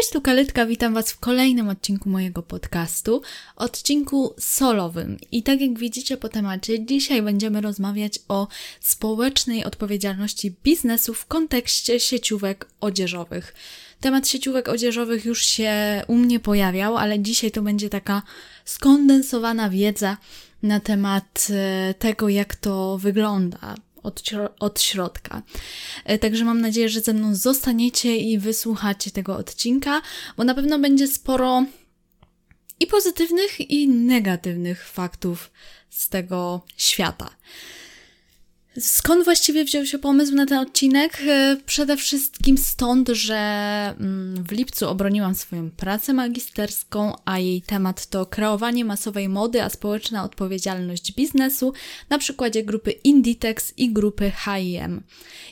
Cześć, tu Kalitka, witam Was w kolejnym odcinku mojego podcastu, odcinku solowym. I tak jak widzicie po temacie, dzisiaj będziemy rozmawiać o społecznej odpowiedzialności biznesu w kontekście sieciówek odzieżowych. Temat sieciówek odzieżowych już się u mnie pojawiał, ale dzisiaj to będzie taka skondensowana wiedza na temat tego, jak to wygląda od środka. Także mam nadzieję, że ze mną zostaniecie i wysłuchacie tego odcinka, bo na pewno będzie sporo i pozytywnych, i negatywnych faktów z tego świata. Skąd właściwie wziął się pomysł na ten odcinek? Przede wszystkim stąd, że w lipcu obroniłam swoją pracę magisterską, a jej temat to kreowanie masowej mody, a społeczna odpowiedzialność biznesu na przykładzie grupy Inditex i grupy H&M.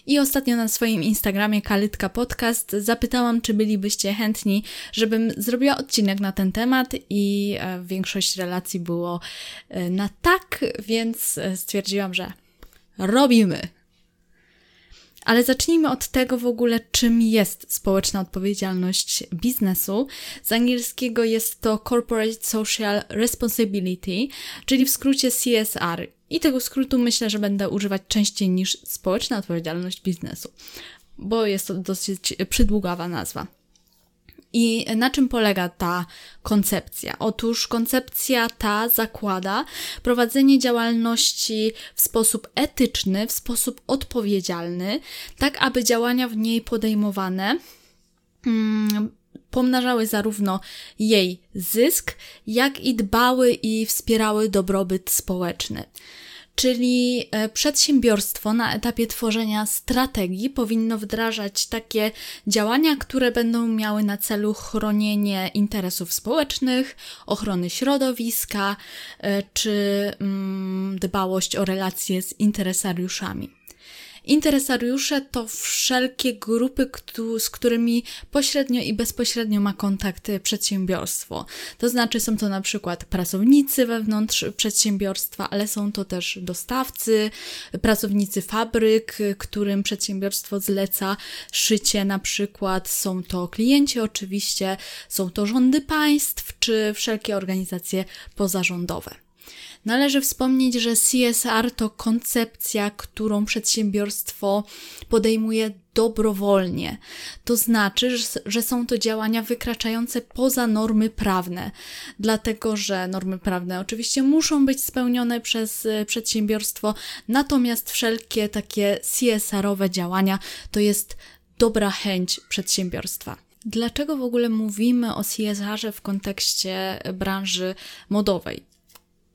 I ostatnio na swoim Instagramie Kalitka Podcast zapytałam, czy bylibyście chętni, żebym zrobiła odcinek na ten temat i większość relacji było na tak, więc stwierdziłam, że robimy! Ale zacznijmy od tego w ogóle, czym jest społeczna odpowiedzialność biznesu. Z angielskiego jest to Corporate Social Responsibility, czyli w skrócie CSR. I tego skrótu myślę, że będę używać częściej niż społeczna odpowiedzialność biznesu, bo jest to dosyć przydługawa nazwa. I na czym polega ta koncepcja? Otóż koncepcja ta zakłada prowadzenie działalności w sposób etyczny, w sposób odpowiedzialny, tak aby działania w niej podejmowane pomnażały zarówno jej zysk, jak i dbały i wspierały dobrobyt społeczny. Czyli przedsiębiorstwo na etapie tworzenia strategii powinno wdrażać takie działania, które będą miały na celu chronienie interesów społecznych, ochrony środowiska czy dbałość o relacje z interesariuszami. Interesariusze to wszelkie grupy, z którymi pośrednio i bezpośrednio ma kontakt przedsiębiorstwo. To znaczy są to na przykład pracownicy wewnątrz przedsiębiorstwa, ale są to też dostawcy, pracownicy fabryk, którym przedsiębiorstwo zleca szycie na przykład. Są to klienci oczywiście, są to rządy państw czy wszelkie organizacje pozarządowe. Należy wspomnieć, że CSR to koncepcja, którą przedsiębiorstwo podejmuje dobrowolnie. To znaczy, że są to działania wykraczające poza normy prawne, dlatego że normy prawne oczywiście muszą być spełnione przez przedsiębiorstwo, natomiast wszelkie takie CSR-owe działania to jest dobra chęć przedsiębiorstwa. Dlaczego w ogóle mówimy o CSR-ze w kontekście branży modowej?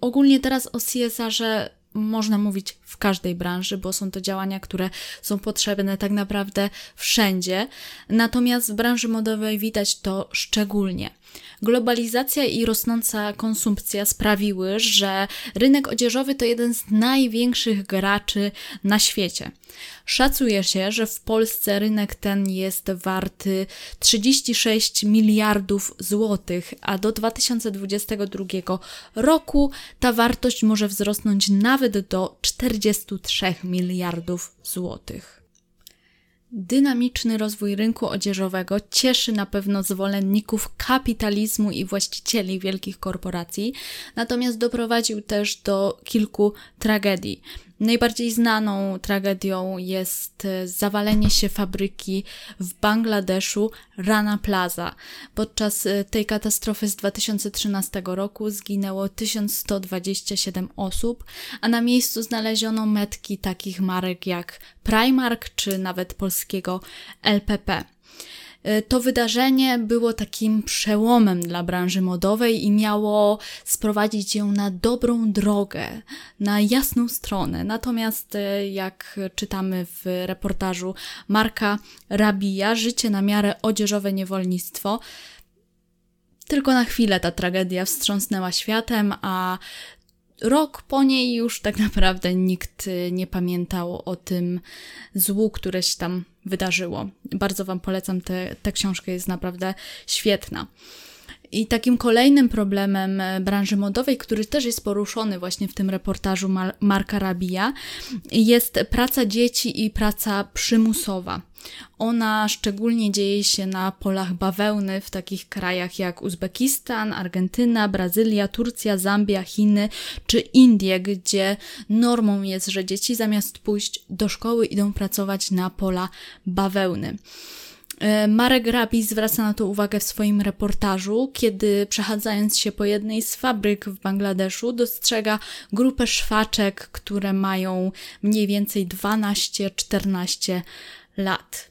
Ogólnie teraz o CSR-ze można mówić w każdej branży, bo są to działania, które są potrzebne tak naprawdę wszędzie. Natomiast w branży modowej widać to szczególnie. Globalizacja i rosnąca konsumpcja sprawiły, że rynek odzieżowy to jeden z największych graczy na świecie. Szacuje się, że w Polsce rynek ten jest warty 36 miliardów złotych, a do 2022 roku ta wartość może wzrosnąć nawet do 43 miliardów złotych. Dynamiczny rozwój rynku odzieżowego cieszy na pewno zwolenników kapitalizmu i właścicieli wielkich korporacji, natomiast doprowadził też do kilku tragedii. Najbardziej znaną tragedią jest zawalenie się fabryki w Bangladeszu Rana Plaza. Podczas tej katastrofy z 2013 roku zginęło 1127 osób, a na miejscu znaleziono metki takich marek jak Primark czy nawet polskiego LPP. To wydarzenie było takim przełomem dla branży modowej i miało sprowadzić ją na dobrą drogę, na jasną stronę. Natomiast jak czytamy w reportażu Marka Rabija, życie na miarę odzieżowe niewolnictwo, tylko na chwilę ta tragedia wstrząsnęła światem, a rok po niej już tak naprawdę nikt nie pamiętał o tym złu, które się tam wydarzyło. Bardzo Wam polecam, ta książka jest naprawdę świetna. I takim kolejnym problemem branży modowej, który też jest poruszony właśnie w tym reportażu Marka Rabija, jest praca dzieci i praca przymusowa. Ona szczególnie dzieje się na polach bawełny w takich krajach jak Uzbekistan, Argentyna, Brazylia, Turcja, Zambia, Chiny czy Indie, gdzie normą jest, że dzieci zamiast pójść do szkoły idą pracować na pola bawełny. Marek Rabi zwraca na to uwagę w swoim reportażu, kiedy przechadzając się po jednej z fabryk w Bangladeszu dostrzega grupę szwaczek, które mają mniej więcej 12-14 lat.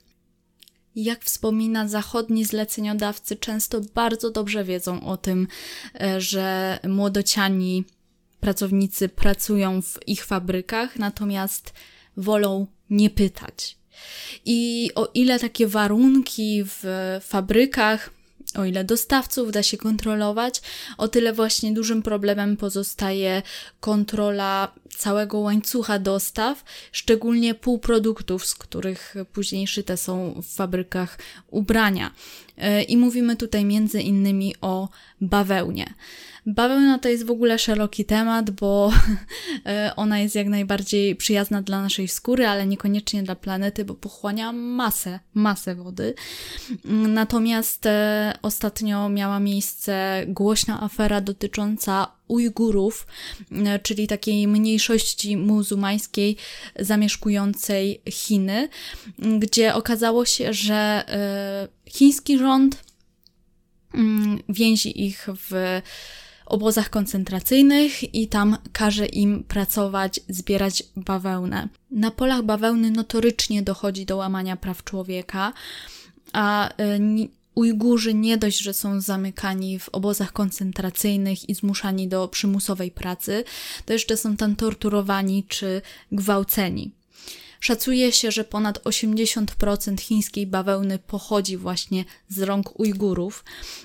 Jak wspomina, zachodni zleceniodawcy często bardzo dobrze wiedzą o tym, że młodociani pracownicy pracują w ich fabrykach, natomiast wolą nie pytać. I o ile takie warunki w fabrykach, o ile dostawców da się kontrolować, o tyle właśnie dużym problemem pozostaje kontrola całego łańcucha dostaw, szczególnie półproduktów, z których później szyte są w fabrykach ubrania. I mówimy tutaj między innymi o bawełnie. Bawełna to jest w ogóle szeroki temat, bo ona jest jak najbardziej przyjazna dla naszej skóry, ale niekoniecznie dla planety, bo pochłania masę wody. Natomiast ostatnio miała miejsce głośna afera dotycząca Ujgurów, czyli takiej mniejszości muzułmańskiej zamieszkującej Chiny, gdzie okazało się, że chiński rząd więzi ich w obozach koncentracyjnych i tam każe im pracować, zbierać bawełnę. Na polach bawełny notorycznie dochodzi do łamania praw człowieka, a Ujgurzy nie dość, że są zamykani w obozach koncentracyjnych i zmuszani do przymusowej pracy, to jeszcze są tam torturowani czy gwałceni. Szacuje się, że ponad 80% chińskiej bawełny pochodzi właśnie z rąk Ujgurów,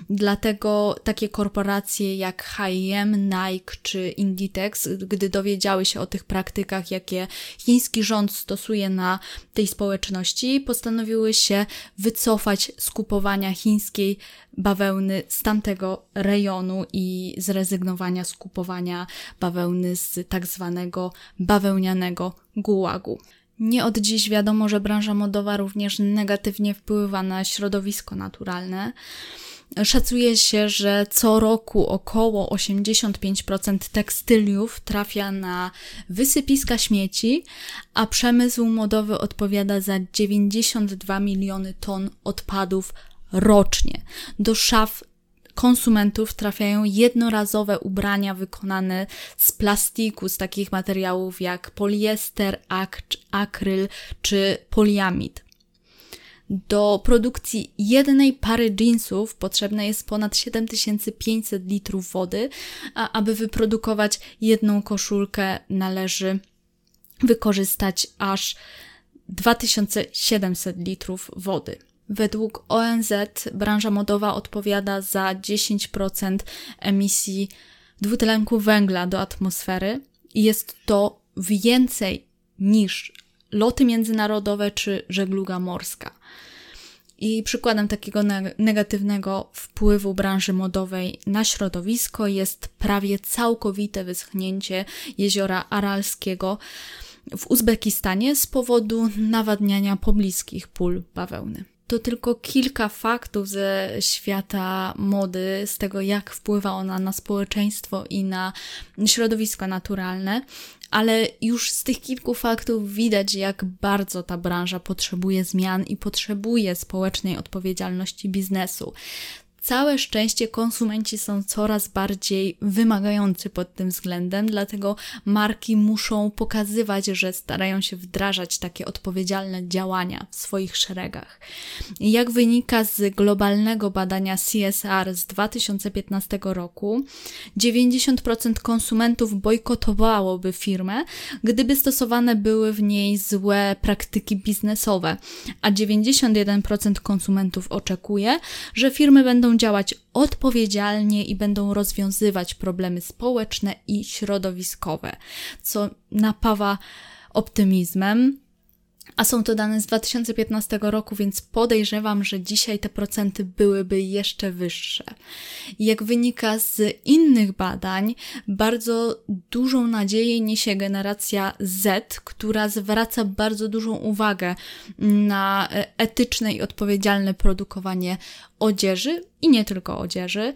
dlatego takie korporacje jak H&M, Nike czy Inditex, gdy dowiedziały się o tych praktykach, jakie chiński rząd stosuje na tej społeczności, postanowiły się wycofać z kupowania chińskiej bawełny z tamtego rejonu i zrezygnowania z kupowania bawełny z tak zwanego bawełnianego gułagu. Nie od dziś wiadomo, że branża modowa również negatywnie wpływa na środowisko naturalne. Szacuje się, że co roku około 85% tekstyliów trafia na wysypiska śmieci, a przemysł modowy odpowiada za 92 miliony ton odpadów rocznie. Do szaf konsumentów trafiają jednorazowe ubrania wykonane z plastiku, z takich materiałów jak poliester, akryl czy poliamid. Do produkcji jednej pary jeansów potrzebne jest ponad 7500 litrów wody, a aby wyprodukować jedną koszulkę należy wykorzystać aż 2700 litrów wody. Według ONZ branża modowa odpowiada za 10% emisji dwutlenku węgla do atmosfery i jest to więcej niż loty międzynarodowe czy żegluga morska. I przykładem takiego negatywnego wpływu branży modowej na środowisko jest prawie całkowite wyschnięcie jeziora Aralskiego w Uzbekistanie z powodu nawadniania pobliskich pól bawełny. To tylko kilka faktów ze świata mody, z tego jak wpływa ona na społeczeństwo i na środowisko naturalne, ale już z tych kilku faktów widać, jak bardzo ta branża potrzebuje zmian i potrzebuje społecznej odpowiedzialności biznesu. Całe szczęście konsumenci są coraz bardziej wymagający pod tym względem, dlatego marki muszą pokazywać, że starają się wdrażać takie odpowiedzialne działania w swoich szeregach. Jak wynika z globalnego badania CSR z 2015 roku, 90% konsumentów bojkotowałoby firmę, gdyby stosowane były w niej złe praktyki biznesowe, a 91% konsumentów oczekuje, że firmy będą działać odpowiedzialnie i będą rozwiązywać problemy społeczne i środowiskowe, co napawa optymizmem. a są to dane z 2015 roku, więc podejrzewam, że dzisiaj te procenty byłyby jeszcze wyższe. Jak wynika z innych badań, bardzo dużą nadzieję niesie generacja Z, która zwraca bardzo dużą uwagę na etyczne i odpowiedzialne produkowanie odzieży i nie tylko odzieży,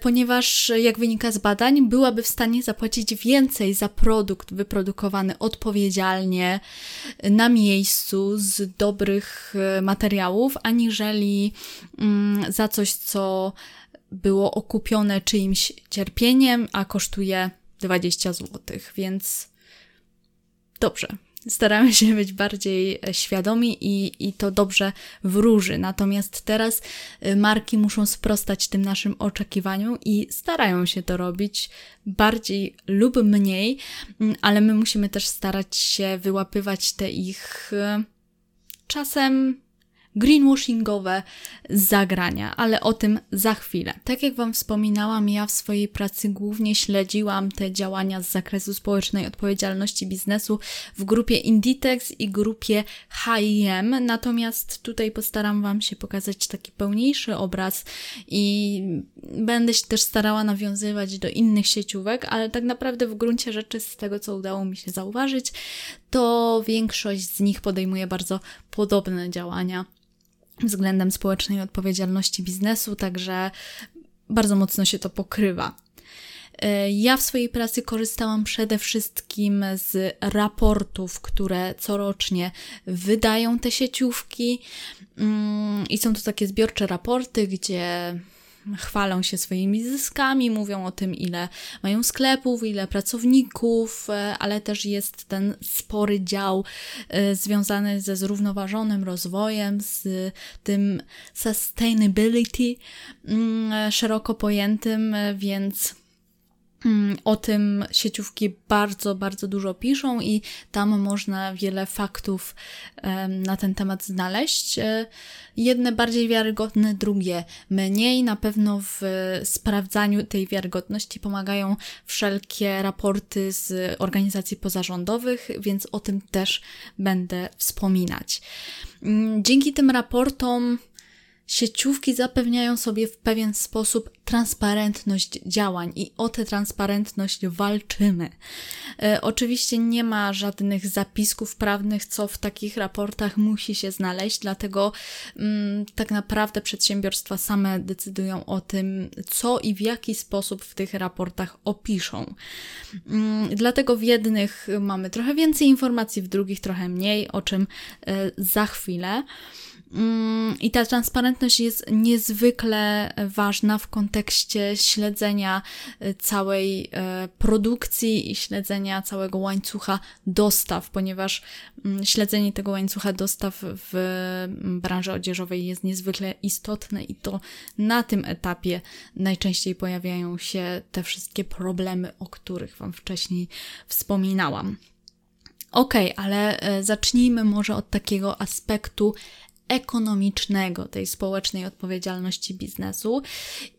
ponieważ jak wynika z badań, byłaby w stanie zapłacić więcej za produkt wyprodukowany odpowiedzialnie, na miejscu, z dobrych materiałów, aniżeli za coś, co było okupione czyimś cierpieniem, a kosztuje 20 zł, więc dobrze. Staramy się być bardziej świadomi i to dobrze wróży. Natomiast teraz marki muszą sprostać tym naszym oczekiwaniom i starają się to robić bardziej lub mniej, ale my musimy też starać się wyłapywać te ich czasem greenwashingowe zagrania, ale o tym za chwilę. Tak jak Wam wspominałam, ja w swojej pracy głównie śledziłam te działania z zakresu społecznej odpowiedzialności biznesu w grupie Inditex i grupie H&M, natomiast tutaj postaram Wam się pokazać taki pełniejszy obraz i będę się też starała nawiązywać do innych sieciówek, ale tak naprawdę w gruncie rzeczy z tego, co udało mi się zauważyć, to większość z nich podejmuje bardzo podobne działania względem społecznej odpowiedzialności biznesu, także bardzo mocno się to pokrywa. Ja w swojej pracy korzystałam przede wszystkim z raportów, które corocznie wydają te sieciówki i są to takie zbiorcze raporty, gdzie chwalą się swoimi zyskami, mówią o tym, ile mają sklepów, ile pracowników, ale też jest ten spory dział związany ze zrównoważonym rozwojem, z tym sustainability szeroko pojętym, więc o tym sieciówki bardzo, bardzo dużo piszą i tam można wiele faktów na ten temat znaleźć. Jedne bardziej wiarygodne, drugie mniej. Na pewno w sprawdzaniu tej wiarygodności pomagają wszelkie raporty z organizacji pozarządowych, więc o tym też będę wspominać. Dzięki tym raportom sieciówki zapewniają sobie w pewien sposób transparentność działań i o tę transparentność walczymy. Oczywiście nie ma żadnych zapisków prawnych, co w takich raportach musi się znaleźć, dlatego tak naprawdę przedsiębiorstwa same decydują o tym, co i w jaki sposób w tych raportach opiszą. Dlatego w jednych mamy trochę więcej informacji, w drugich trochę mniej, o czym za chwilę. I ta transparentność jest niezwykle ważna w kontekście śledzenia całej produkcji i śledzenia całego łańcucha dostaw, ponieważ śledzenie tego łańcucha dostaw w branży odzieżowej jest niezwykle istotne i to na tym etapie najczęściej pojawiają się te wszystkie problemy, o których Wam wcześniej wspominałam. Okej, ale zacznijmy może od takiego aspektu ekonomicznego tej społecznej odpowiedzialności biznesu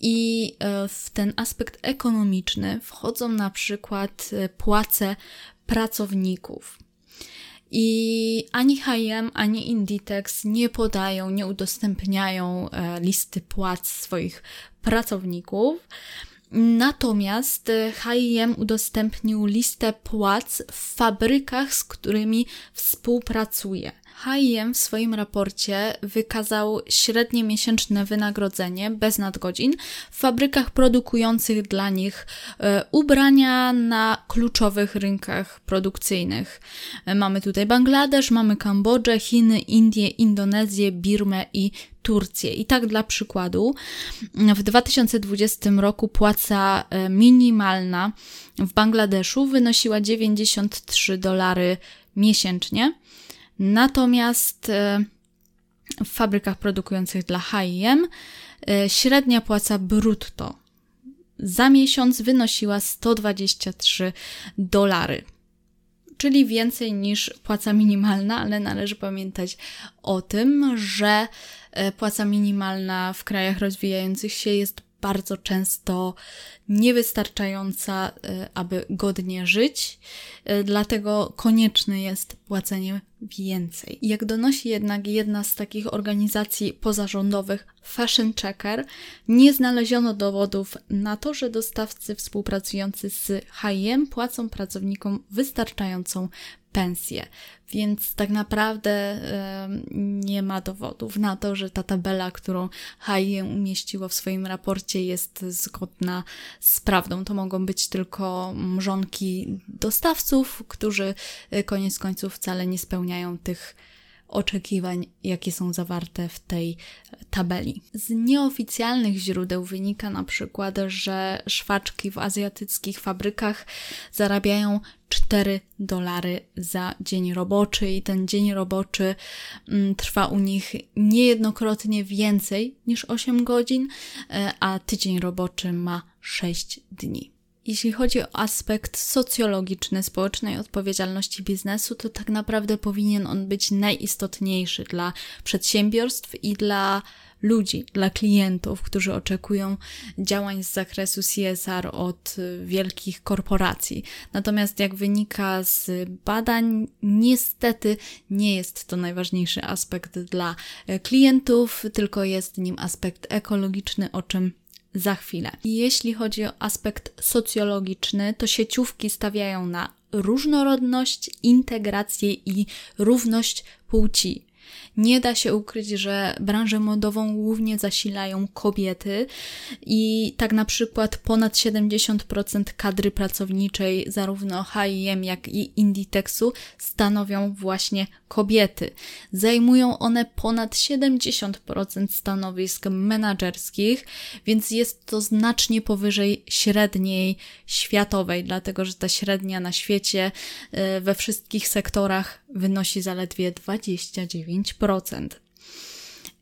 i w ten aspekt ekonomiczny wchodzą na przykład płace pracowników. I ani H&M, ani Inditex nie podają, nie udostępniają listy płac swoich pracowników. Natomiast H&M udostępnił listę płac w fabrykach, z którymi współpracuje. H&M w swoim raporcie wykazał średnie miesięczne wynagrodzenie bez nadgodzin w fabrykach produkujących dla nich ubrania na kluczowych rynkach produkcyjnych. Mamy tutaj Bangladesz, mamy Kambodżę, Chiny, Indie, Indonezję, Birmę i Turcję. I tak dla przykładu w 2020 roku płaca minimalna w Bangladeszu wynosiła $93 miesięcznie. Natomiast w fabrykach produkujących dla H&M średnia płaca brutto za miesiąc wynosiła $123, czyli więcej niż płaca minimalna, ale należy pamiętać o tym, że płaca minimalna w krajach rozwijających się jest bardzo często niewystarczająca, aby godnie żyć, dlatego konieczne jest płacenie więcej. Jak donosi jednak jedna z takich organizacji pozarządowych, Fashion Checker, nie znaleziono dowodów na to, że dostawcy współpracujący z H&M płacą pracownikom wystarczającą pensję, więc tak naprawdę nie ma dowodów na to, że ta tabela, którą H&M umieściło w swoim raporcie, jest zgodna z prawdą. To mogą być tylko mrzonki dostawców, którzy koniec końców wcale nie spełniają tych oczekiwań, jakie są zawarte w tej tabeli. Z nieoficjalnych źródeł wynika na przykład, że szwaczki w azjatyckich fabrykach zarabiają $4 za dzień roboczy i ten dzień roboczy trwa u nich niejednokrotnie więcej niż 8 godzin, a tydzień roboczy ma 6 dni. Jeśli chodzi o aspekt socjologiczny społecznej odpowiedzialności biznesu, to tak naprawdę powinien on być najistotniejszy dla przedsiębiorstw i dla ludzi, dla klientów, którzy oczekują działań z zakresu CSR od wielkich korporacji. Natomiast jak wynika z badań, niestety nie jest to najważniejszy aspekt dla klientów, tylko jest nim aspekt ekologiczny, o czym za chwilę. Jeśli chodzi o aspekt socjologiczny, to sieciówki stawiają na różnorodność, integrację i równość płci. Nie da się ukryć, że branżę modową głównie zasilają kobiety i tak na przykład ponad 70% kadry pracowniczej zarówno H&M, jak i Inditexu stanowią właśnie kobiety. Zajmują one ponad 70% stanowisk menadżerskich, więc jest to znacznie powyżej średniej światowej, dlatego że ta średnia na świecie we wszystkich sektorach wynosi zaledwie 29%.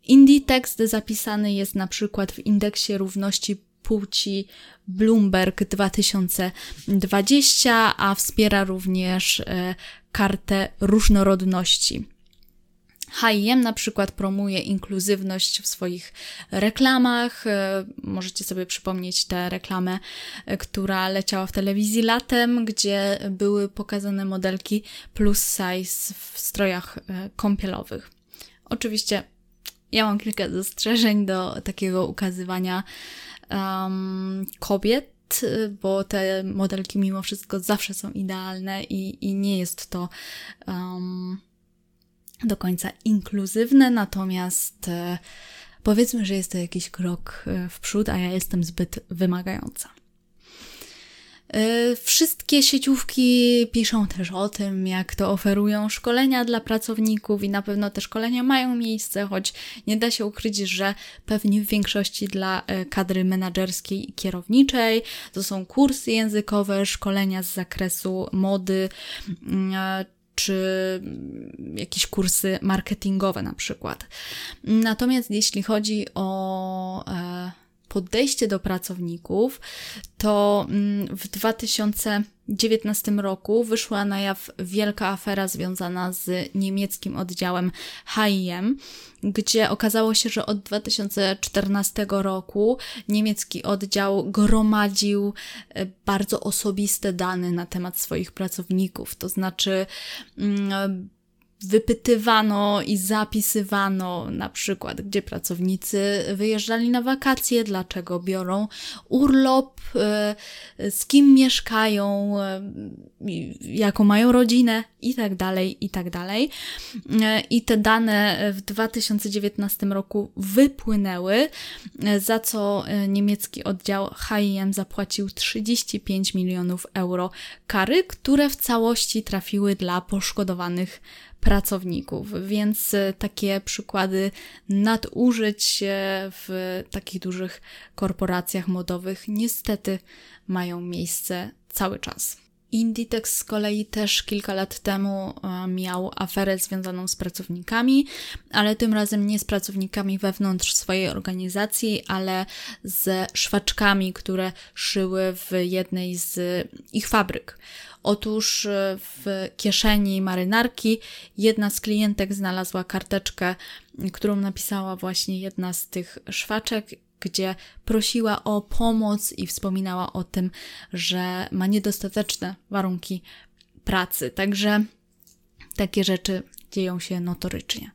Inditex zapisany jest na przykład w indeksie równości płci Bloomberg 2020, a wspiera również kartę różnorodności. H&M na przykład promuje inkluzywność w swoich reklamach. Możecie sobie przypomnieć tę reklamę, która leciała w telewizji latem, gdzie były pokazane modelki plus size w strojach kąpielowych. Oczywiście ja mam kilka zastrzeżeń do takiego ukazywania kobiet, bo te modelki mimo wszystko zawsze są idealne i nie jest to do końca inkluzywne, natomiast powiedzmy, że jest to jakiś krok w przód, a ja jestem zbyt wymagająca. Wszystkie sieciówki piszą też o tym, jak to oferują szkolenia dla pracowników i na pewno te szkolenia mają miejsce, choć nie da się ukryć, że pewnie w większości dla kadry menadżerskiej i kierowniczej to są kursy językowe, szkolenia z zakresu mody, czy jakieś kursy marketingowe na przykład. Natomiast jeśli chodzi o podejście do pracowników, to w 2019 roku wyszła na jaw wielka afera związana z niemieckim oddziałem H&M, gdzie okazało się, że od 2014 roku niemiecki oddział gromadził bardzo osobiste dane na temat swoich pracowników, to znaczy wypytywano i zapisywano na przykład, gdzie pracownicy wyjeżdżali na wakacje, dlaczego biorą urlop, z kim mieszkają, jaką mają rodzinę i tak dalej, i tak dalej. I te dane w 2019 roku wypłynęły, za co niemiecki oddział H&M zapłacił 35 milionów euro kary, które w całości trafiły dla poszkodowanych pracowników, więc takie przykłady nadużyć w takich dużych korporacjach modowych niestety mają miejsce cały czas. Inditex z kolei też kilka lat temu miał aferę związaną z pracownikami, ale tym razem nie z pracownikami wewnątrz swojej organizacji, ale ze szwaczkami, które szyły w jednej z ich fabryk. Otóż w kieszeni marynarki jedna z klientek znalazła karteczkę, którą napisała właśnie jedna z tych szwaczek, gdzie prosiła o pomoc i wspominała o tym, że ma niedostateczne warunki pracy. Także takie rzeczy dzieją się notorycznie.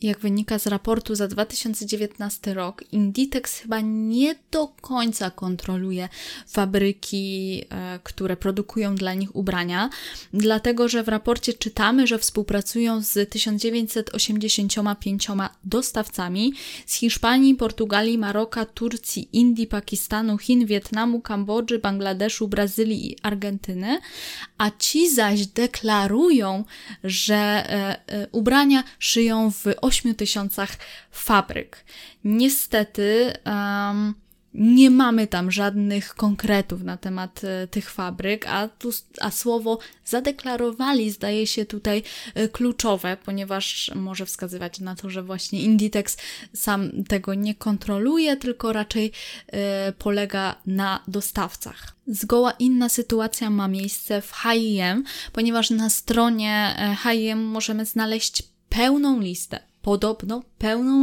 Jak wynika z raportu za 2019 rok, Inditex chyba nie do końca kontroluje fabryki, które produkują dla nich ubrania, dlatego że w raporcie czytamy, że współpracują z 1985 dostawcami z Hiszpanii, Portugalii, Maroka, Turcji, Indii, Pakistanu, Chin, Wietnamu, Kambodży, Bangladeszu, Brazylii i Argentyny, a ci zaś deklarują, że ubrania szyją w 8 tysiącach fabryk. Niestety nie mamy tam żadnych konkretów na temat tych fabryk, a słowo zadeklarowali zdaje się tutaj kluczowe, ponieważ może wskazywać na to, że właśnie Inditex sam tego nie kontroluje, tylko raczej polega na dostawcach. Zgoła inna sytuacja ma miejsce w H&M, ponieważ na stronie H&M możemy znaleźć pełną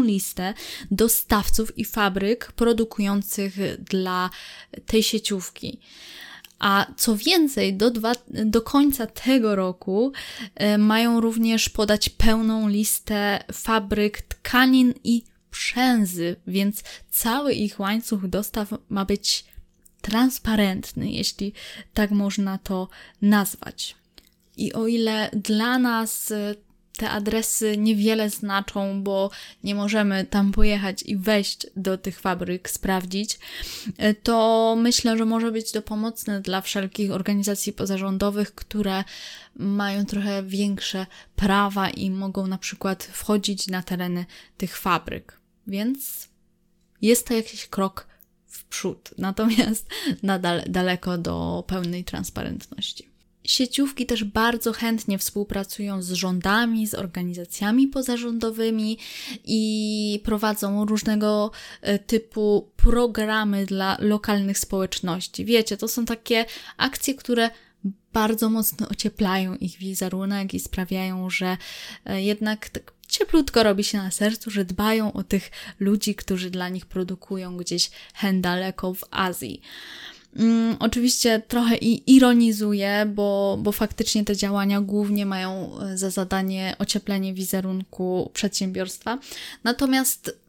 listę dostawców i fabryk produkujących dla tej sieciówki. A co więcej, do końca tego roku mają również podać pełną listę fabryk tkanin i przędzy, więc cały ich łańcuch dostaw ma być transparentny, jeśli tak można to nazwać. I o ile dla nas te adresy niewiele znaczą, bo nie możemy tam pojechać i wejść do tych fabryk, sprawdzić, to myślę, że może być to pomocne dla wszelkich organizacji pozarządowych, które mają trochę większe prawa i mogą na przykład wchodzić na tereny tych fabryk. Więc jest to jakiś krok w przód, natomiast nadal daleko do pełnej transparentności. Sieciówki też bardzo chętnie współpracują z rządami, z organizacjami pozarządowymi i prowadzą różnego typu programy dla lokalnych społeczności. Wiecie, to są takie akcje, które bardzo mocno ocieplają ich wizerunek i sprawiają, że jednak tak cieplutko robi się na sercu, że dbają o tych ludzi, którzy dla nich produkują gdzieś hen daleko w Azji. Oczywiście trochę ironizuję, bo faktycznie te działania głównie mają za zadanie ocieplenie wizerunku przedsiębiorstwa. Natomiast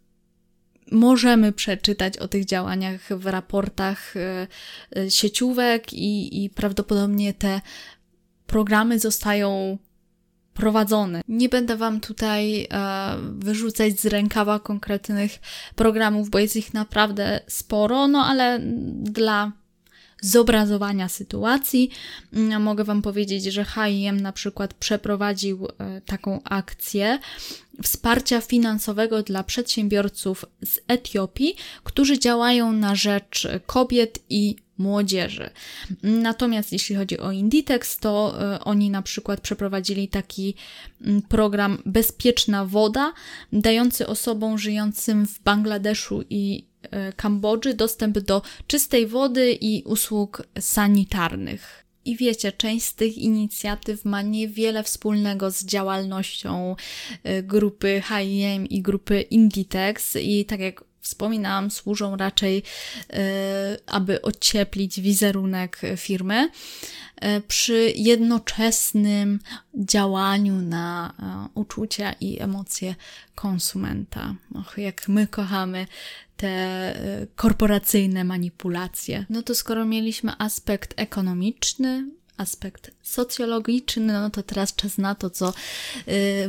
możemy przeczytać o tych działaniach w raportach sieciówek i prawdopodobnie te programy zostają prowadzone. Nie będę Wam tutaj wyrzucać z rękawa konkretnych programów, bo jest ich naprawdę sporo, no ale dla zobrazowania sytuacji mogę Wam powiedzieć, że H&M na przykład przeprowadził taką akcję wsparcia finansowego dla przedsiębiorców z Etiopii, którzy działają na rzecz kobiet i młodzieży. Natomiast jeśli chodzi o Inditex, to oni na przykład przeprowadzili taki program Bezpieczna Woda, dający osobom żyjącym w Bangladeszu i Kambodży dostęp do czystej wody i usług sanitarnych. I wiecie, część z tych inicjatyw ma niewiele wspólnego z działalnością grupy H&M i grupy Inditex i tak jak wspominałam, służą raczej, aby ocieplić wizerunek firmy przy jednoczesnym działaniu na uczucia i emocje konsumenta. Och, jak my kochamy te korporacyjne manipulacje. No to skoro mieliśmy aspekt ekonomiczny, aspekt socjologiczny, no to teraz czas na to, co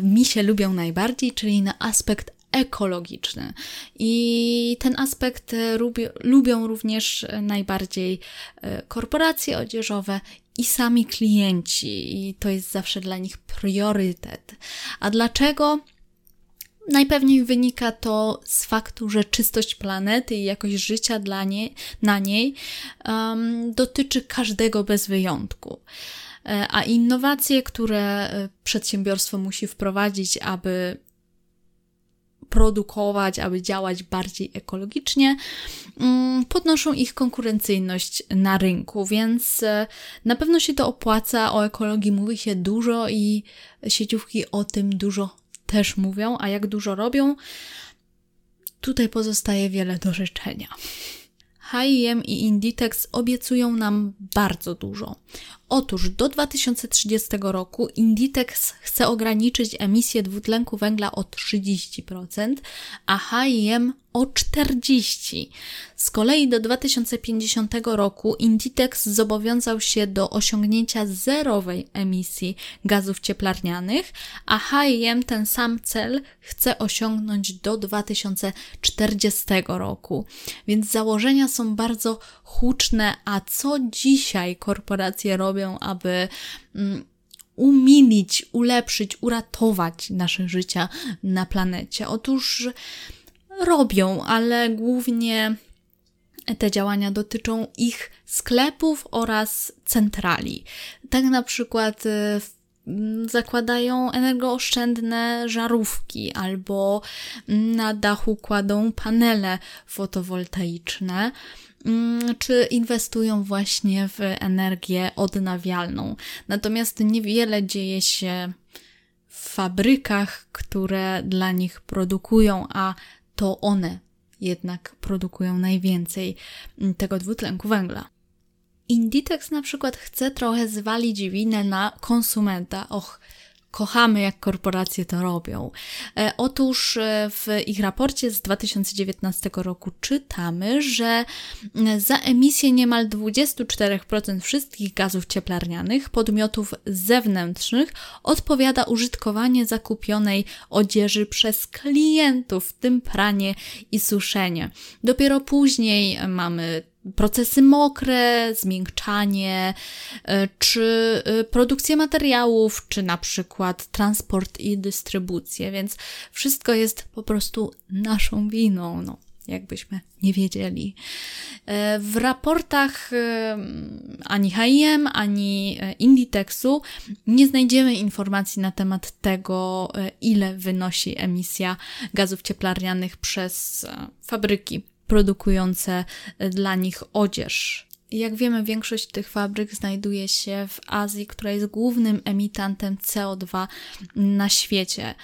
misie lubią najbardziej, czyli na aspekt ekologiczny. I ten aspekt lubią również najbardziej korporacje odzieżowe i sami klienci. I to jest zawsze dla nich priorytet. A dlaczego? Najpewniej wynika to z faktu, że czystość planety i jakość życia na niej dotyczy każdego bez wyjątku. A innowacje, które przedsiębiorstwo musi wprowadzić, aby produkować, aby działać bardziej ekologicznie, podnoszą ich konkurencyjność na rynku, więc na pewno się to opłaca. O ekologii mówi się dużo i sieciówki o tym dużo też mówią, a jak dużo robią, Tutaj pozostaje wiele do życzenia. H&M i Inditex obiecują nam bardzo dużo. Otóż do 2030 roku Inditex chce ograniczyć emisję dwutlenku węgla o 30%, a H&M o 40%. Z kolei do 2050 roku Inditex zobowiązał się do osiągnięcia zerowej emisji gazów cieplarnianych, a H&M ten sam cel chce osiągnąć do 2040 roku. Więc założenia są bardzo huczne, a co dzisiaj korporacje robią, aby umilić, ulepszyć, uratować nasze życia na planecie? Otóż robią, ale głównie te działania dotyczą ich sklepów oraz centrali. Tak na przykład zakładają energooszczędne żarówki albo na dachu kładą panele fotowoltaiczne, czy inwestują właśnie w energię odnawialną. Natomiast niewiele dzieje się w fabrykach, które dla nich produkują, a to one jednak produkują najwięcej tego dwutlenku węgla. Inditex na przykład chce trochę zwalić winę na konsumenta. Och, kochamy jak korporacje to robią. Otóż w ich raporcie z 2019 roku czytamy, że za emisję niemal 24% wszystkich gazów cieplarnianych podmiotów zewnętrznych odpowiada użytkowanie zakupionej odzieży przez klientów, w tym pranie i suszenie. Dopiero później mamy procesy mokre, zmiękczanie, czy produkcję materiałów, czy na przykład transport i dystrybucję, więc wszystko jest po prostu naszą winą, no, jakbyśmy nie wiedzieli. W raportach ani H&M, ani Inditexu nie znajdziemy informacji na temat tego, ile wynosi emisja gazów cieplarnianych przez fabryki produkujące dla nich odzież. Jak wiemy, większość tych fabryk znajduje się w Azji, która jest głównym emitantem CO2 na świecie,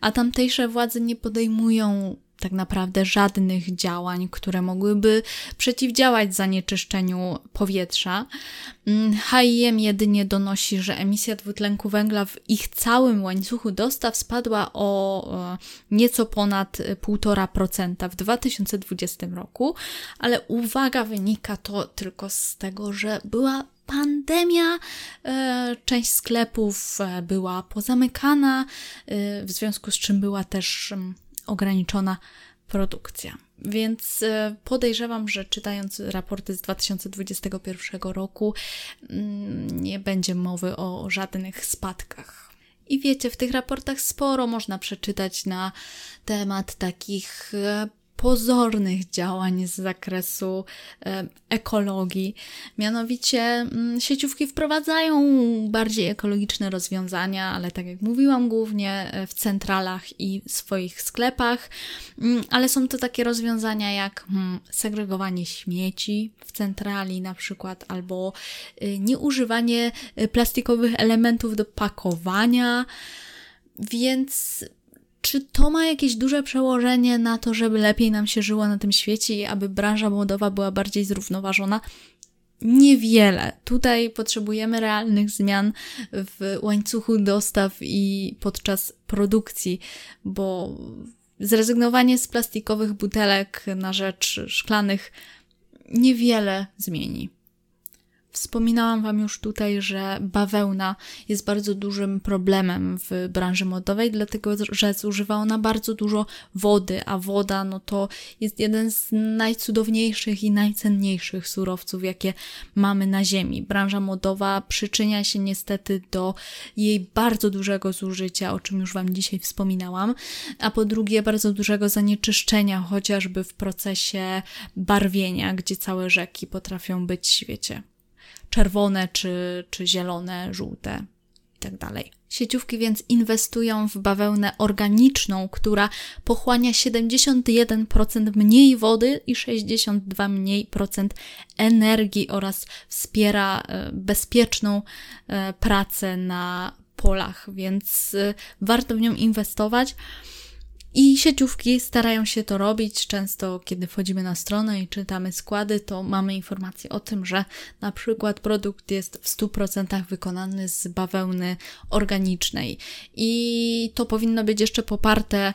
a tamtejsze władze nie podejmują tak naprawdę żadnych działań, które mogłyby przeciwdziałać zanieczyszczeniu powietrza. H&M jedynie donosi, że emisja dwutlenku węgla w ich całym łańcuchu dostaw spadła o nieco ponad 1,5% w 2020 roku, ale uwaga, wynika to tylko z tego, że była pandemia, część sklepów była pozamykana, w związku z czym była też ograniczona produkcja. Więc podejrzewam, że czytając raporty z 2021 roku nie będzie mowy o żadnych spadkach. I wiecie, w tych raportach sporo można przeczytać na temat takich pozornych działań z zakresu ekologii. Mianowicie sieciówki wprowadzają bardziej ekologiczne rozwiązania, ale tak jak mówiłam, głównie w centralach i swoich sklepach, ale są to takie rozwiązania jak segregowanie śmieci w centrali na przykład, albo nieużywanie plastikowych elementów do pakowania, więc czy to ma jakieś duże przełożenie na to, żeby lepiej nam się żyło na tym świecie i aby branża modowa była bardziej zrównoważona? Niewiele. Tutaj potrzebujemy realnych zmian w łańcuchu dostaw i podczas produkcji, bo zrezygnowanie z plastikowych butelek na rzecz szklanych niewiele zmieni. Wspominałam Wam już tutaj, że bawełna jest bardzo dużym problemem w branży modowej, dlatego że zużywa ona bardzo dużo wody, a woda no to jest jeden z najcudowniejszych i najcenniejszych surowców, jakie mamy na ziemi. Branża modowa przyczynia się niestety do jej bardzo dużego zużycia, o czym już Wam dzisiaj wspominałam, a po drugie bardzo dużego zanieczyszczenia, chociażby w procesie barwienia, gdzie całe rzeki potrafią być, wiecie, czerwone, czy zielone, żółte i tak dalej. Sieciówki więc inwestują w bawełnę organiczną, która pochłania 71% mniej wody i 62% mniej energii oraz wspiera bezpieczną pracę na polach, więc warto w nią inwestować. I sieciówki starają się to robić. Często, kiedy wchodzimy na stronę i czytamy składy, to mamy informacje o tym, że na przykład produkt jest w 100% wykonany z bawełny organicznej. I to powinno być jeszcze poparte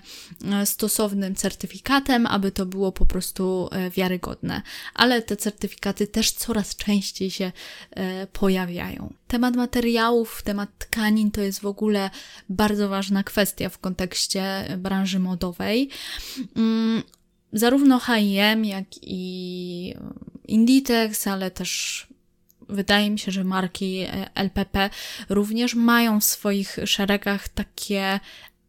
stosownym certyfikatem, aby to było po prostu wiarygodne. Ale te certyfikaty też coraz częściej się pojawiają. Temat materiałów, temat tkanin to jest w ogóle bardzo ważna kwestia w kontekście branży modowej. Zarówno H&M, jak i Inditex, ale też wydaje mi się, że marki LPP również mają w swoich szeregach takie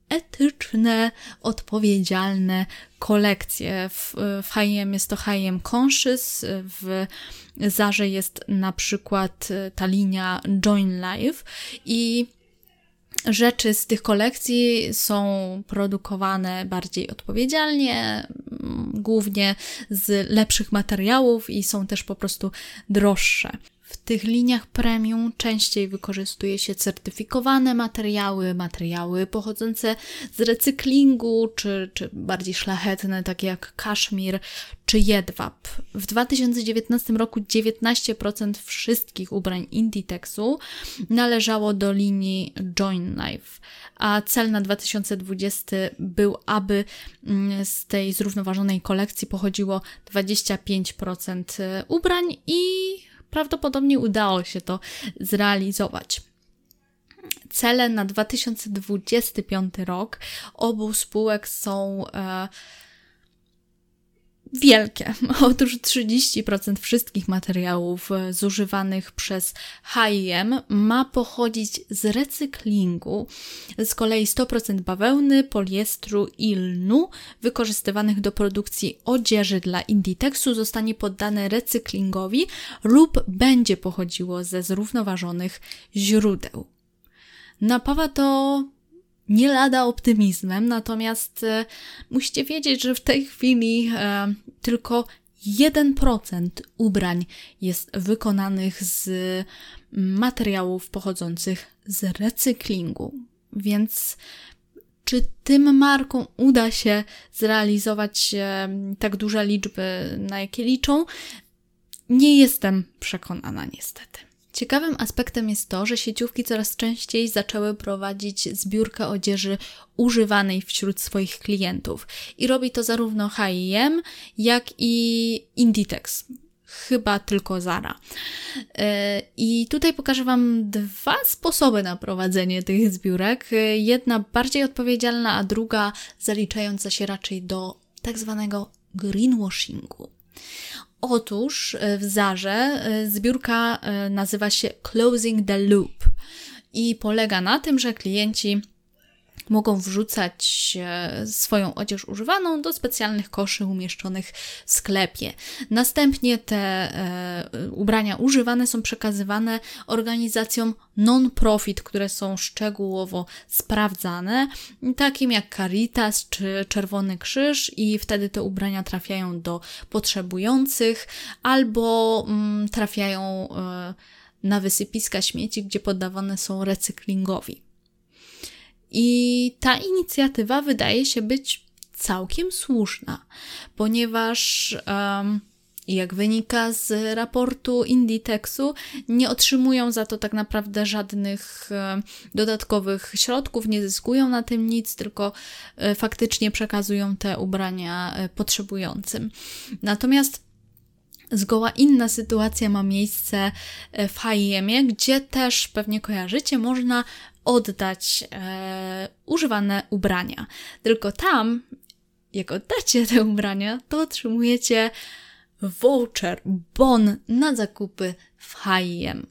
etyczne, odpowiedzialne kolekcje. W H&M jest to H&M Conscious, w Zarze jest na przykład ta linia Join Life i rzeczy z tych kolekcji są produkowane bardziej odpowiedzialnie, głównie z lepszych materiałów i są też po prostu droższe. W tych liniach premium częściej wykorzystuje się certyfikowane materiały, materiały pochodzące z recyklingu, czy bardziej szlachetne, takie jak kaszmir czy jedwab. W 2019 roku 19% wszystkich ubrań Inditexu należało do linii Join Life, a cel na 2020 był, aby z tej zrównoważonej kolekcji pochodziło 25% ubrań i prawdopodobnie udało się to zrealizować. Cele na 2025 rok obu spółek są wielkie. Otóż 30% wszystkich materiałów zużywanych przez H&M ma pochodzić z recyklingu. Z kolei 100% bawełny, poliestru i lnu wykorzystywanych do produkcji odzieży dla Inditexu zostanie poddane recyklingowi lub będzie pochodziło ze zrównoważonych źródeł. Napawa to nie lada optymizmem, natomiast musicie wiedzieć, że w tej chwili tylko 1% ubrań jest wykonanych z materiałów pochodzących z recyklingu. Więc czy tym markom uda się zrealizować tak duże liczby, na jakie liczą? Nie jestem przekonana niestety. Ciekawym aspektem jest to, że sieciówki coraz częściej zaczęły prowadzić zbiórkę odzieży używanej wśród swoich klientów. I robi to zarówno H&M, jak i Inditex. Chyba tylko Zara. I tutaj pokażę Wam dwa sposoby na prowadzenie tych zbiórek. Jedna bardziej odpowiedzialna, a druga zaliczająca się raczej do tak zwanego greenwashingu. Otóż w Zarze zbiórka nazywa się Closing the Loop i polega na tym, że klienci mogą wrzucać swoją odzież używaną do specjalnych koszy umieszczonych w sklepie. Następnie te ubrania używane są przekazywane organizacjom non-profit, które są szczegółowo sprawdzane, takim jak Caritas czy Czerwony Krzyż i wtedy te ubrania trafiają do potrzebujących albo trafiają na wysypiska śmieci, gdzie poddawane są recyklingowi. I ta inicjatywa wydaje się być całkiem słuszna, ponieważ jak wynika z raportu Inditexu, nie otrzymują za to tak naprawdę żadnych dodatkowych środków, nie zyskują na tym nic, tylko faktycznie przekazują te ubrania potrzebującym. Natomiast zgoła inna sytuacja ma miejsce w H&M, gdzie też pewnie kojarzycie, można oddać używane ubrania. Tylko tam, jak oddacie te ubrania, to otrzymujecie voucher, bon na zakupy w H&M.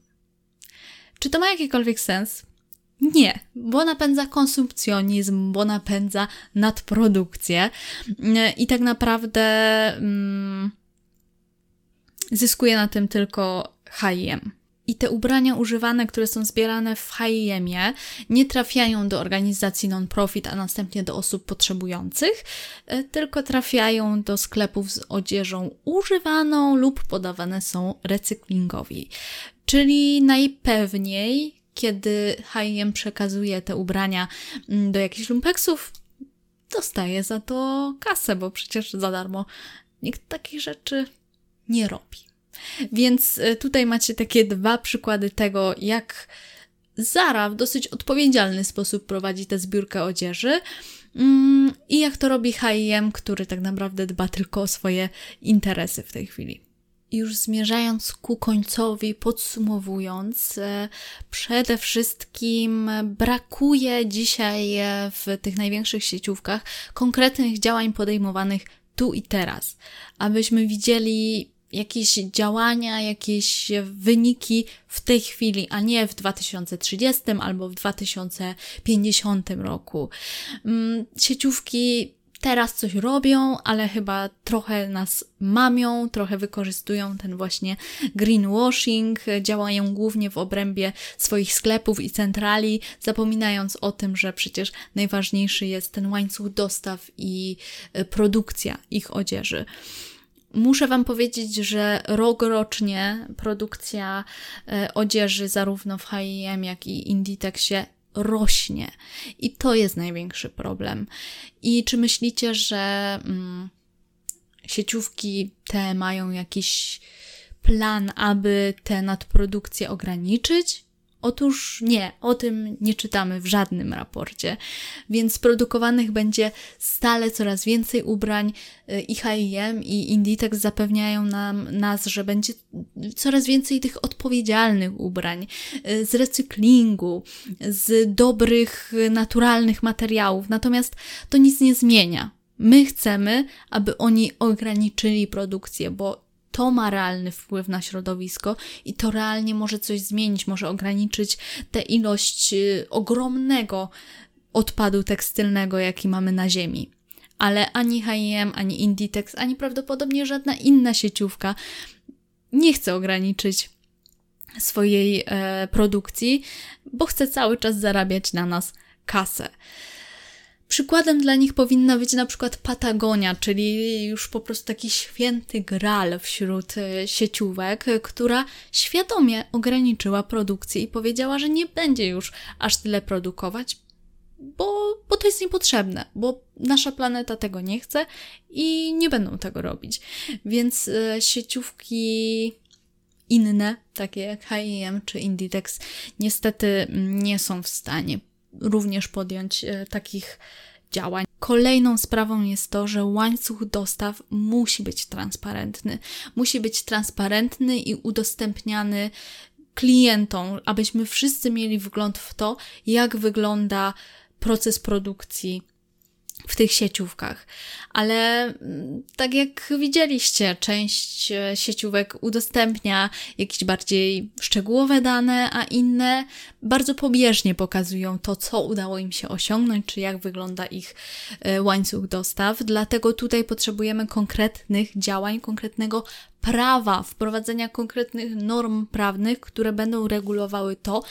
Czy to ma jakikolwiek sens? Nie, bo napędza konsumpcjonizm, bo napędza nadprodukcję i tak naprawdę zyskuje na tym tylko H&M. I te ubrania używane, które są zbierane w H&M-ie, nie trafiają do organizacji non-profit, a następnie do osób potrzebujących, tylko trafiają do sklepów z odzieżą używaną lub podawane są recyklingowi. Czyli najpewniej, kiedy H&M przekazuje te ubrania do jakichś lumpeksów, dostaje za to kasę, bo przecież za darmo nikt takich rzeczy nie robi. Więc tutaj macie takie dwa przykłady tego, jak Zara w dosyć odpowiedzialny sposób prowadzi tę zbiórkę odzieży i jak to robi H&M, który tak naprawdę dba tylko o swoje interesy w tej chwili. Już zmierzając ku końcowi, podsumowując, przede wszystkim brakuje dzisiaj w tych największych sieciówkach konkretnych działań podejmowanych tu i teraz, abyśmy widzieli jakieś działania, jakieś wyniki w tej chwili, a nie w 2030 albo w 2050 roku. Sieciówki teraz coś robią, ale chyba trochę nas mamią, trochę wykorzystują ten właśnie greenwashing, działają głównie w obrębie swoich sklepów i centrali, zapominając o tym, że przecież najważniejszy jest ten łańcuch dostaw i produkcja ich odzieży. Muszę Wam powiedzieć, że rokrocznie produkcja odzieży zarówno w H&M, jak i Inditexie rośnie. I to jest największy problem. I czy myślicie, że sieciówki te mają jakiś plan, aby tę nadprodukcję ograniczyć? Otóż nie, o tym nie czytamy w żadnym raporcie, więc produkowanych będzie stale coraz więcej ubrań i H&M i Inditex zapewniają nas, że będzie coraz więcej tych odpowiedzialnych ubrań, z recyklingu, z dobrych, naturalnych materiałów, natomiast to nic nie zmienia. My chcemy, aby oni ograniczyli produkcję, bo to ma realny wpływ na środowisko i to realnie może coś zmienić, może ograniczyć tę ilość ogromnego odpadu tekstylnego, jaki mamy na ziemi. Ale ani H&M, ani Inditex, ani prawdopodobnie żadna inna sieciówka nie chce ograniczyć swojej produkcji, bo chce cały czas zarabiać na nas kasę. Przykładem dla nich powinna być na przykład Patagonia, czyli już po prostu taki święty graal wśród sieciówek, która świadomie ograniczyła produkcję i powiedziała, że nie będzie już aż tyle produkować, bo to jest niepotrzebne, bo nasza planeta tego nie chce i nie będą tego robić. Więc sieciówki inne, takie jak H&M czy Inditex, niestety nie są w stanie również podjąć takich działań. Kolejną sprawą jest to, że łańcuch dostaw musi być transparentny. Musi być transparentny i udostępniany klientom, abyśmy wszyscy mieli wgląd w to, jak wygląda proces produkcji w tych sieciówkach. Ale tak jak widzieliście, część sieciówek udostępnia jakieś bardziej szczegółowe dane, a inne bardzo pobieżnie pokazują to, co udało im się osiągnąć, czy jak wygląda ich łańcuch dostaw. Dlatego tutaj potrzebujemy konkretnych działań, konkretnego prawa, wprowadzenia konkretnych norm prawnych, które będą regulowały to,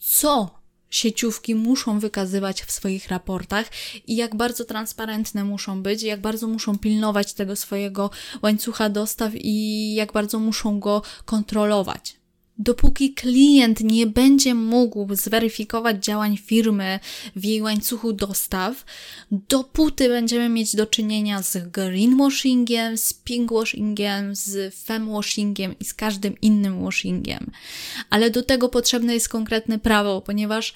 co sieciówki muszą wykazywać w swoich raportach i jak bardzo transparentne muszą być, jak bardzo muszą pilnować tego swojego łańcucha dostaw i jak bardzo muszą go kontrolować. Dopóki klient nie będzie mógł zweryfikować działań firmy w jej łańcuchu dostaw, dopóty będziemy mieć do czynienia z greenwashingiem, z pinkwashingiem, z femwashingiem i z każdym innym washingiem. Ale do tego potrzebne jest konkretne prawo, ponieważ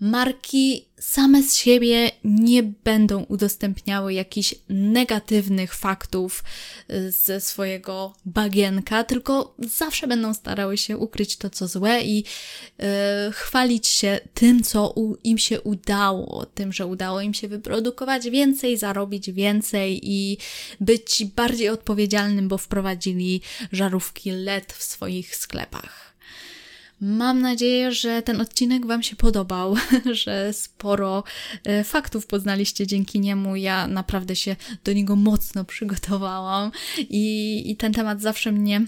marki same z siebie nie będą udostępniały jakichś negatywnych faktów ze swojego bagienka, tylko zawsze będą starały się ukryć to, co złe i chwalić się tym, co im się udało, tym, że udało im się wyprodukować więcej, zarobić więcej i być bardziej odpowiedzialnym, bo wprowadzili żarówki LED w swoich sklepach. Mam nadzieję, że ten odcinek Wam się podobał, że sporo faktów poznaliście dzięki niemu. Ja naprawdę się do niego mocno przygotowałam i ten temat zawsze mnie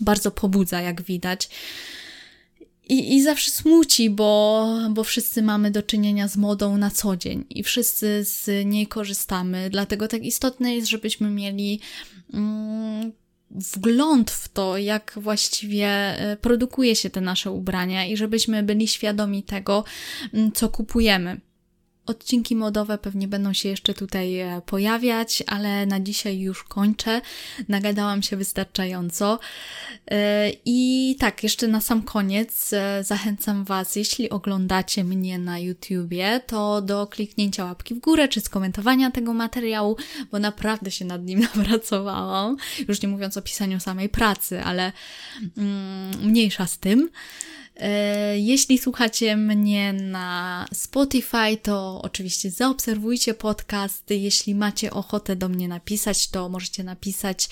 bardzo pobudza, jak widać. I zawsze smuci, bo wszyscy mamy do czynienia z modą na co dzień i wszyscy z niej korzystamy. Dlatego tak istotne jest, żebyśmy mieli wgląd w to, jak właściwie produkuje się te nasze ubrania i żebyśmy byli świadomi tego, co kupujemy. Odcinki modowe pewnie będą się jeszcze tutaj pojawiać, ale na dzisiaj już kończę. Nagadałam się wystarczająco. I tak, jeszcze na sam koniec zachęcam Was, jeśli oglądacie mnie na YouTubie, to do kliknięcia łapki w górę, czy skomentowania tego materiału, bo naprawdę się nad nim napracowałam. Już nie mówiąc o pisaniu samej pracy, ale mniejsza z tym. Jeśli słuchacie mnie na Spotify, to oczywiście zaobserwujcie podcast. Jeśli macie ochotę do mnie napisać, to możecie napisać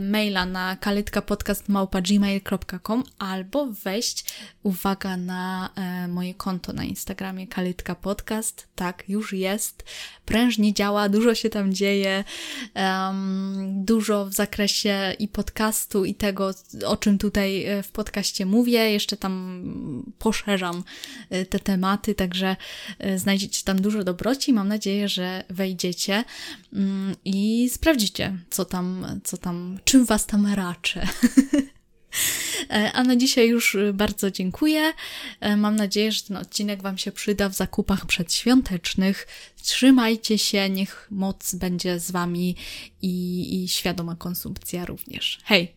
maila na kalitkapodcast@gmail.com albo wejść, uwaga, na moje konto na Instagramie Kalitka Podcast. Tak, już jest. Prężnie działa, dużo się tam dzieje. Dużo w zakresie i podcastu, i tego, o czym tutaj w podcaście mówię. Jeszcze tam poszerzam te tematy, także znajdziecie tam dużo dobroci. Mam nadzieję, że wejdziecie i sprawdzicie, co tam, czym Was tam raczę. A na dzisiaj już bardzo dziękuję. Mam nadzieję, że ten odcinek Wam się przyda w zakupach przedświątecznych. Trzymajcie się, niech moc będzie z Wami i świadoma konsumpcja również. Hej!